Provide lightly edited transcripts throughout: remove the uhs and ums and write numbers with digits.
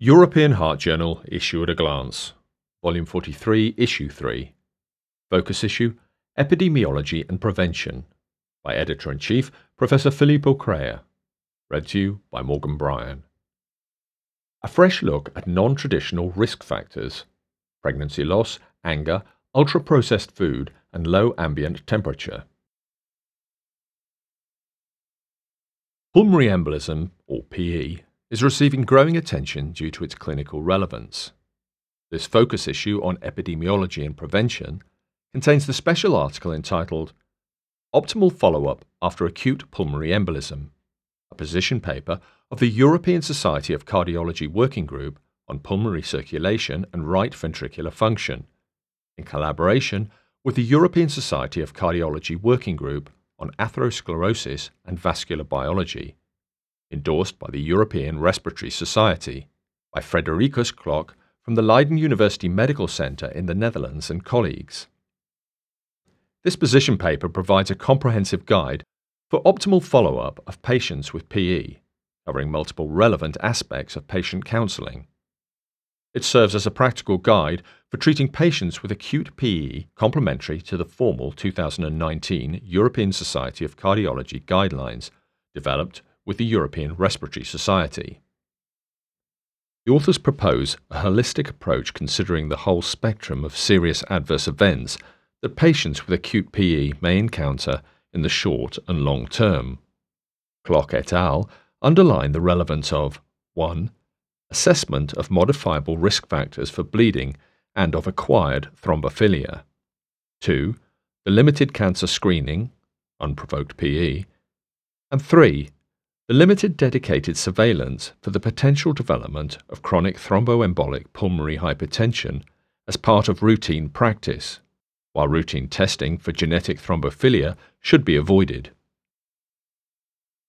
European Heart Journal, Issue at a Glance, Volume 43, Issue 3, Focus Issue, Epidemiology and Prevention, by Editor-in-Chief, Professor Filippo Crea, read to you by Morgan Bryan. A fresh look at non-traditional risk factors, pregnancy loss, anger, ultra-processed food, and low ambient temperature. Pulmonary embolism, or PE, is receiving growing attention due to its clinical relevance. This focus issue on epidemiology and prevention contains the special article entitled Optimal Follow-up After Acute Pulmonary Embolism, a position paper of the European Society of Cardiology Working Group on Pulmonary Circulation and Right Ventricular Function, in collaboration with the European Society of Cardiology Working Group on Atherosclerosis and Vascular Biology, endorsed by the European Respiratory Society, by Frederikus Klok from the Leiden University Medical Center in the Netherlands and colleagues. This position paper provides a comprehensive guide for optimal follow-up of patients with PE, covering multiple relevant aspects of patient counseling. It serves as a practical guide for treating patients with acute PE complementary to the formal 2019 European Society of Cardiology guidelines developed with the European Respiratory Society. The authors propose a holistic approach considering the whole spectrum of serious adverse events that patients with acute PE may encounter in the short and long term. Klok et al. Underline the relevance of 1. Assessment of modifiable risk factors for bleeding and of acquired thrombophilia. 2. The limited cancer screening, unprovoked PE. And 3. The limited dedicated surveillance for the potential development of chronic thromboembolic pulmonary hypertension as part of routine practice, while routine testing for genetic thrombophilia should be avoided.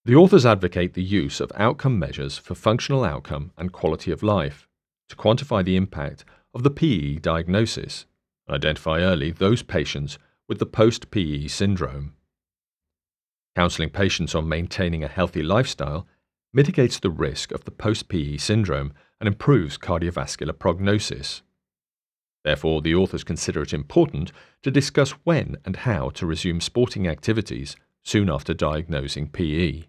The authors advocate the use of outcome measures for functional outcome and quality of life to quantify the impact of the PE diagnosis and identify early those patients with the post-PE syndrome. Counseling patients on maintaining a healthy lifestyle mitigates the risk of the post-PE syndrome and improves cardiovascular prognosis. Therefore, the authors consider it important to discuss when and how to resume sporting activities soon after diagnosing PE.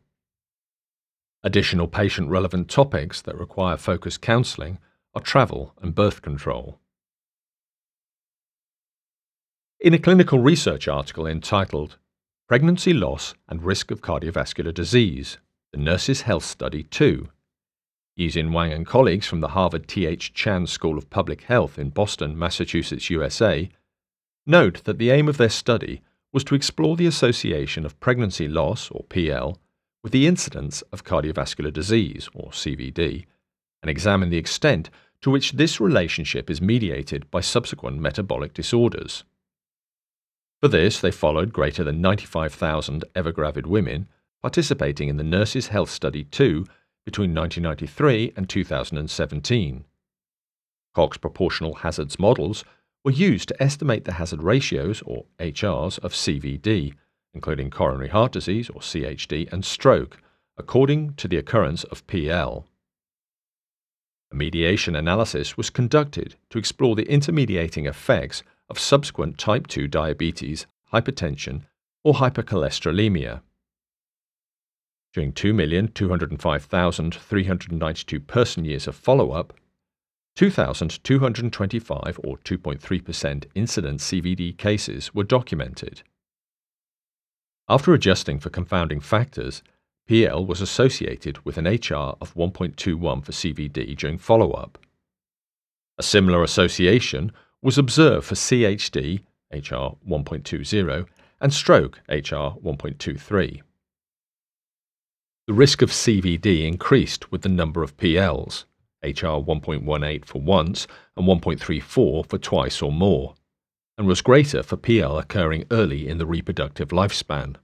Additional patient-relevant topics that require focused counseling are travel and birth control. In a clinical research article entitled Pregnancy Loss and Risk of Cardiovascular Disease, the Nurses' Health Study II, Yizhen Wang and colleagues from the Harvard T.H. Chan School of Public Health in Boston, Massachusetts, USA, note that the aim of their study was to explore the association of pregnancy loss, or PL, with the incidence of cardiovascular disease, or CVD, and examine the extent to which this relationship is mediated by subsequent metabolic disorders. For this, they followed greater than 95,000 ever-gravid women participating in the Nurses' Health Study II between 1993 and 2017. Koch's proportional hazards models were used to estimate the hazard ratios, or HRs, of CVD, including coronary heart disease, or CHD, and stroke, according to the occurrence of PL. A mediation analysis was conducted to explore the intermediating effects of subsequent type 2 diabetes, hypertension, or hypercholesterolemia. During 2,205,392 person-years of follow-up, 2,225 or 2.3% incident CVD cases were documented. After adjusting for confounding factors, PL was associated with an HR of 1.21 for CVD during follow-up. A similar association was observed for CHD, HR 1.20, and stroke, HR 1.23. The risk of CVD increased with the number of PLs, HR 1.18 for once and 1.34 for twice or more, and was greater for PL occurring early in the reproductive lifespan,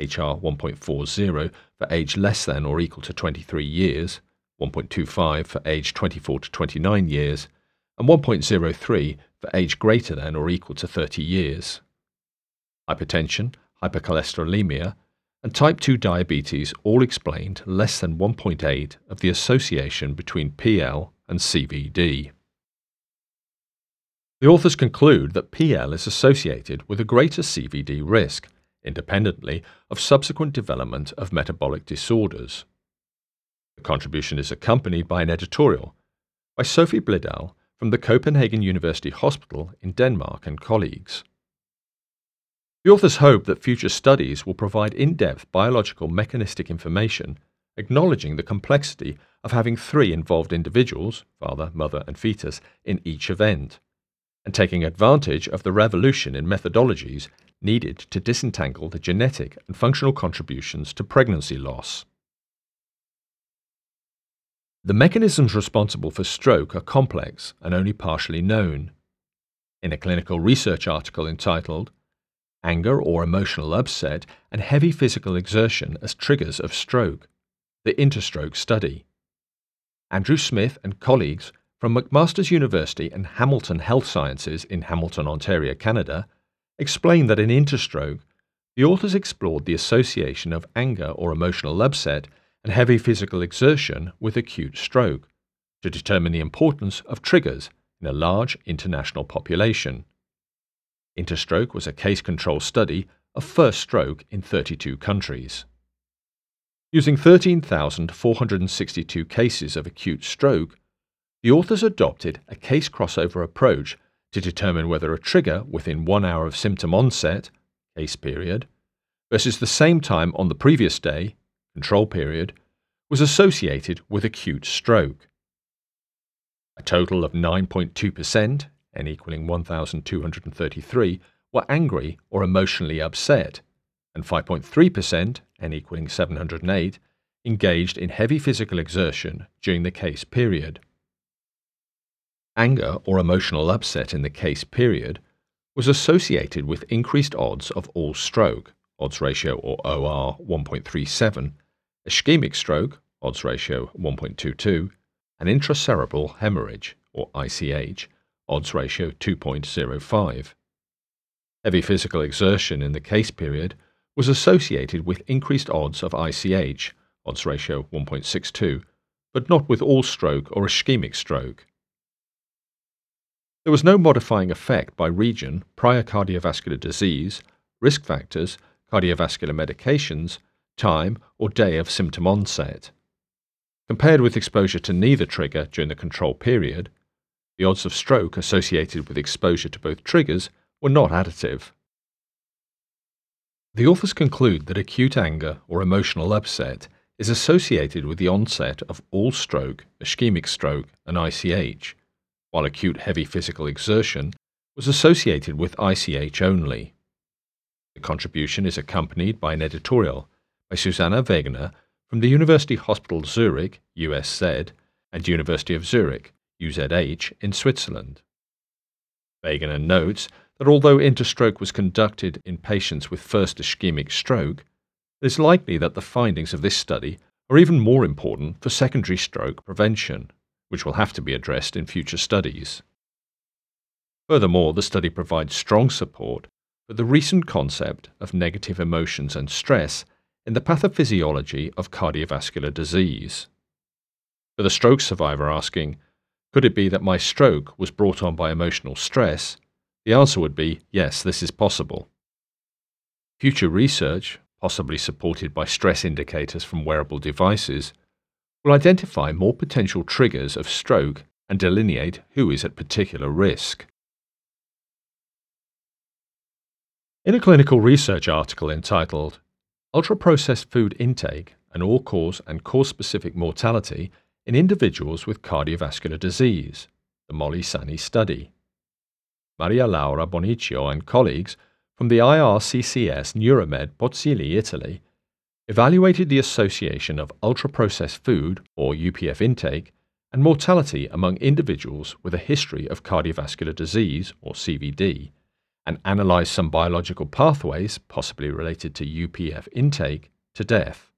HR 1.40 for age less than or equal to 23 years, 1.25 for age 24 to 29 years, and 1.03 for age greater than or equal to 30 years. Hypertension, hypercholesterolemia, and type 2 diabetes all explained less than 1.8 of the association between PL and CVD. The authors conclude that PL is associated with a greater CVD risk, independently of subsequent development of metabolic disorders. The contribution is accompanied by an editorial by Sophie Bliddal from the Copenhagen University Hospital in Denmark and colleagues. The authors hope that future studies will provide in-depth biological mechanistic information, acknowledging the complexity of having three involved individuals, father, mother, and fetus, in each event, and taking advantage of the revolution in methodologies needed to disentangle the genetic and functional contributions to pregnancy loss. The mechanisms responsible for stroke are complex and only partially known. In a clinical research article entitled "Anger or Emotional Upset and Heavy Physical Exertion as Triggers of Stroke: The Interstroke Study," Andrew Smith and colleagues from McMaster's University and Hamilton Health Sciences in Hamilton, Ontario, Canada, explain that in Interstroke, the authors explored the association of anger or emotional upset and heavy physical exertion with acute stroke to determine the importance of triggers in a large international population. Interstroke was a case-control study of first stroke in 32 countries. Using 13,462 cases of acute stroke, the authors adopted a case crossover approach to determine whether a trigger within 1 hour of symptom onset, case period, versus the same time on the previous day, control period, was associated with acute stroke. A total of 9.2%, n equaling 1,233, were angry or emotionally upset, and 5.3%, n equaling 708, engaged in heavy physical exertion during the case period. Anger or emotional upset in the case period was associated with increased odds of all stroke, odds ratio or OR 1.37, ischemic stroke, odds ratio 1.22, and intracerebral hemorrhage, or ICH, odds ratio 2.05. Heavy physical exertion in the case period was associated with increased odds of ICH, odds ratio 1.62, but not with all stroke or ischemic stroke. There was no modifying effect by region, prior cardiovascular disease, risk factors, cardiovascular medications, time, or day of symptom onset. Compared with exposure to neither trigger during the control period, the odds of stroke associated with exposure to both triggers were not additive. The authors conclude that acute anger or emotional upset is associated with the onset of all stroke, ischemic stroke, and ICH, while acute heavy physical exertion was associated with ICH only. The contribution is accompanied by an editorial by Susanna Wegener from the University Hospital Zurich, USZ, and University of Zurich, UZH, in Switzerland. Wegener notes that although Interstroke was conducted in patients with first ischemic stroke, it is likely that the findings of this study are even more important for secondary stroke prevention, which will have to be addressed in future studies. Furthermore, the study provides strong support for the recent concept of negative emotions and stress in the pathophysiology of cardiovascular disease. For the stroke survivor asking, "Could it be that my stroke was brought on by emotional stress?" the answer would be, yes, this is possible. Future research, possibly supported by stress indicators from wearable devices, will identify more potential triggers of stroke and delineate who is at particular risk. In a clinical research article entitled "Ultra-Processed Food Intake and All-Cause and Cause-Specific Mortality in Individuals with Cardiovascular Disease, the Moli-sani Study," Maria Laura Bonaccio and colleagues from the IRCCS Neuromed Pozzilli, Italy, evaluated the association of ultra-processed food, or UPF intake, and mortality among individuals with a history of cardiovascular disease, or CVD, and analyzed some biological pathways, possibly related to UPF intake, to death.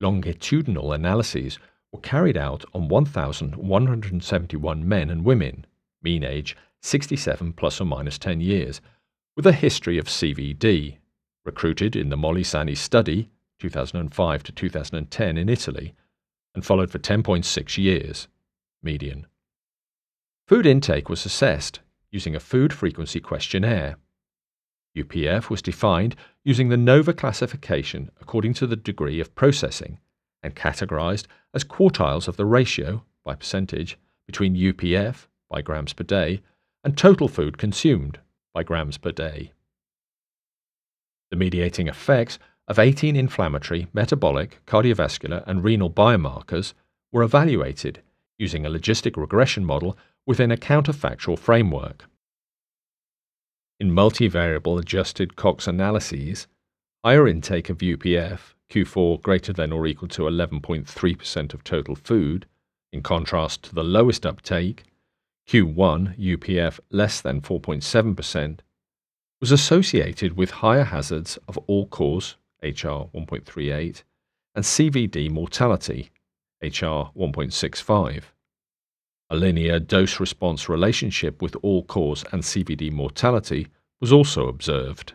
Longitudinal analyses were carried out on 1,171 men and women, mean age 67 plus or minus 10 years, with a history of CVD, recruited in the Moli-sani Study 2005 to 2010 in Italy, and followed for 10.6 years, median. Food intake was assessed using a food frequency questionnaire. UPF was defined using the NOVA classification according to the degree of processing and categorized as quartiles of the ratio, by percentage, between UPF, by grams per day, and total food consumed, by grams per day. The mediating effects of 18 inflammatory, metabolic, cardiovascular, and renal biomarkers were evaluated using a logistic regression model within a counterfactual framework. In multivariable adjusted Cox analyses, higher intake of UPF, Q4 greater than or equal to 11.3% of total food, in contrast to the lowest uptake, Q1 UPF less than 4.7%, was associated with higher hazards of all-cause, HR 1.38, and CVD mortality, HR 1.65. A linear dose-response relationship with all-cause and CVD mortality was also observed.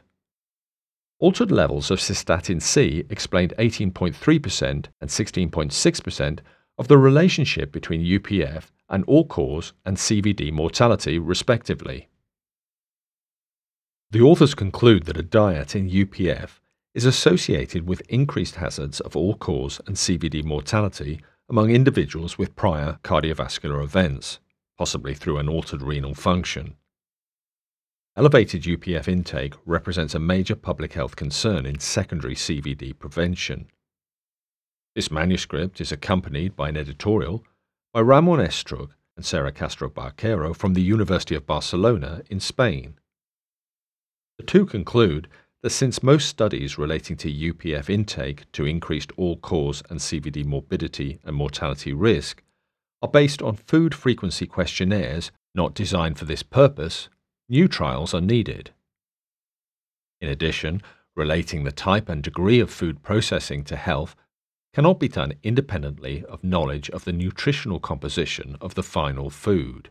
Altered levels of cystatin C explained 18.3% and 16.6% of the relationship between UPF and all-cause and CVD mortality, respectively. The authors conclude that a diet in UPF is associated with increased hazards of all-cause and CVD mortality among individuals with prior cardiovascular events, possibly through an altered renal function. Elevated UPF intake represents a major public health concern in secondary CVD prevention. This manuscript is accompanied by an editorial by Ramon Estruch and Sara Castro Barquero from the University of Barcelona in Spain. The two conclude that since most studies relating to UPF intake to increased all-cause and CVD morbidity and mortality risk are based on food frequency questionnaires not designed for this purpose, new trials are needed. In addition, relating the type and degree of food processing to health cannot be done independently of knowledge of the nutritional composition of the final food.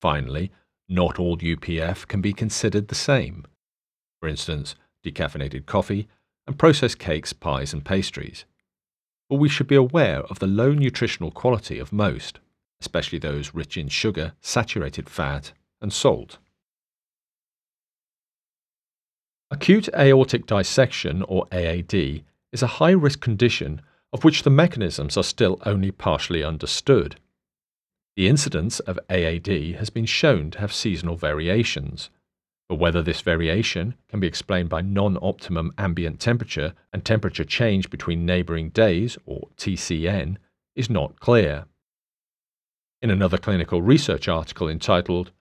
Finally, not all UPF can be considered the same. For instance, decaffeinated coffee and processed cakes, pies and pastries. But we should be aware of the low nutritional quality of most, especially those rich in sugar, saturated fat and salt. Acute aortic dissection, or AAD, is a high-risk condition of which the mechanisms are still only partially understood. The incidence of AAD has been shown to have seasonal variations, but whether this variation can be explained by non-optimum ambient temperature and temperature change between neighboring days, or TCN, is not clear. In another clinical research article entitled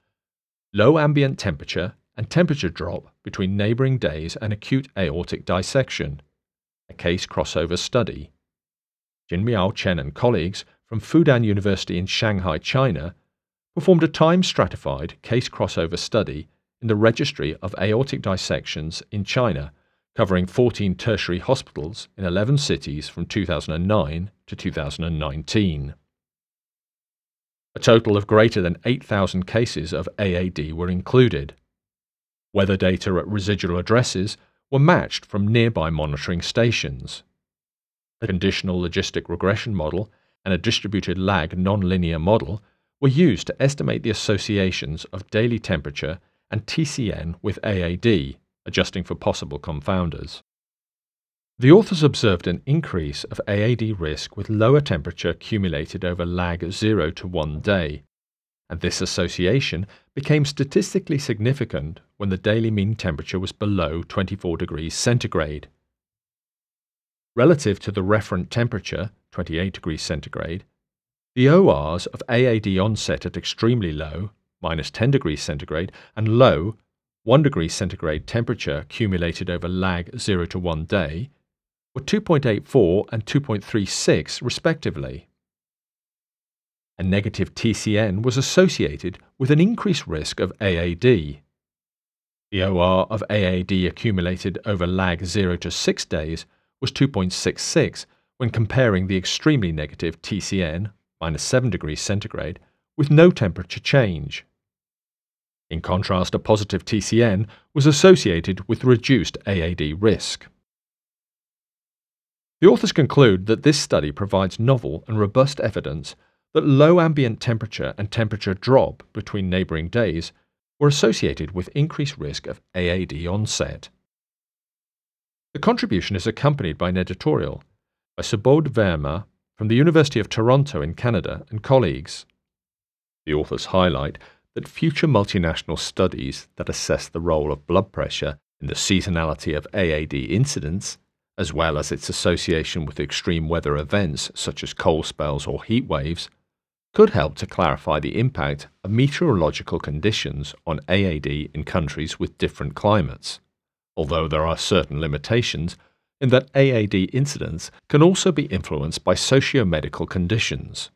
"Low Ambient Temperature and Temperature Drop Between Neighboring Days and Acute Aortic Dissection, a Case Crossover Study," Jin Miao Chen and colleagues from Fudan University in Shanghai, China, performed a time-stratified case crossover study in the registry of aortic dissections in China, covering 14 tertiary hospitals in 11 cities from 2009 to 2019. A total of greater than 8,000 cases of AAD were included. Weather data at residual addresses were matched from nearby monitoring stations. A conditional logistic regression model and a distributed lag nonlinear model were used to estimate the associations of daily temperature and TCN with AAD, adjusting for possible confounders. The authors observed an increase of AAD risk with lower temperature accumulated over lag of 0 to 1 day, and this association became statistically significant when the daily mean temperature was below 24 degrees centigrade. Relative to the referent temperature, 28 degrees centigrade, the ORs of AAD onset at extremely low, minus 10 degrees centigrade, and low, 1 degree centigrade temperature accumulated over lag 0 to 1 day, were 2.84 and 2.36 respectively. A negative TCN was associated with an increased risk of AAD. The OR of AAD accumulated over lag 0 to 6 days was 2.66 when comparing the extremely negative TCN, minus 7 degrees centigrade, with no temperature change. In contrast, a positive TCN was associated with reduced AAD risk. The authors conclude that this study provides novel and robust evidence that low ambient temperature and temperature drop between neighbouring days were associated with increased risk of AAD onset. The contribution is accompanied by an editorial by Subodh Verma from the University of Toronto in Canada and colleagues. The authors highlight that future multinational studies that assess the role of blood pressure in the seasonality of AAD incidence, as well as its association with extreme weather events such as cold spells or heat waves, could help to clarify the impact of meteorological conditions on AAD in countries with different climates, although there are certain limitations in that AAD incidence can also be influenced by socio-medical conditions.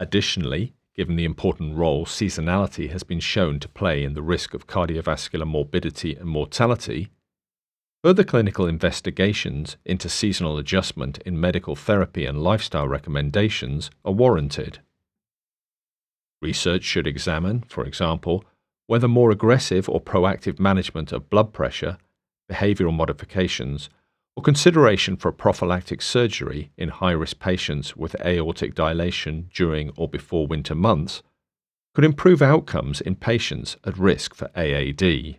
Additionally, given the important role seasonality has been shown to play in the risk of cardiovascular morbidity and mortality, further clinical investigations into seasonal adjustment in medical therapy and lifestyle recommendations are warranted. Research should examine, for example, whether more aggressive or proactive management of blood pressure, behavioral modifications, or consideration for prophylactic surgery in high-risk patients with aortic dilation during or before winter months could improve outcomes in patients at risk for AAD.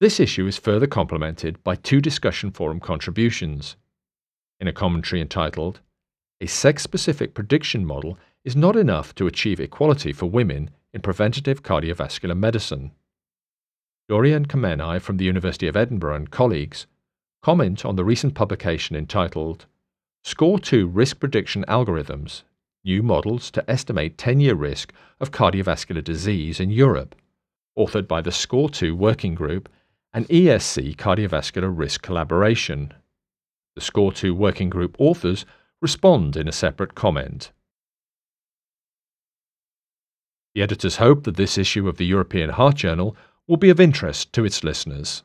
This issue is further complemented by two discussion forum contributions. In a commentary entitled, "A Sex-Specific Prediction Model is Not Enough to Achieve Equality for Women in Preventative Cardiovascular Medicine," Dorian Kamenei from the University of Edinburgh and colleagues comment on the recent publication entitled SCORE2 Risk Prediction Algorithms, New Models to Estimate 10-Year Risk of Cardiovascular Disease in Europe, authored by the SCORE2 Working Group and ESC Cardiovascular Risk Collaboration. The SCORE2 Working Group authors respond in a separate comment. The editors hope that this issue of the European Heart Journal will be of interest to its listeners.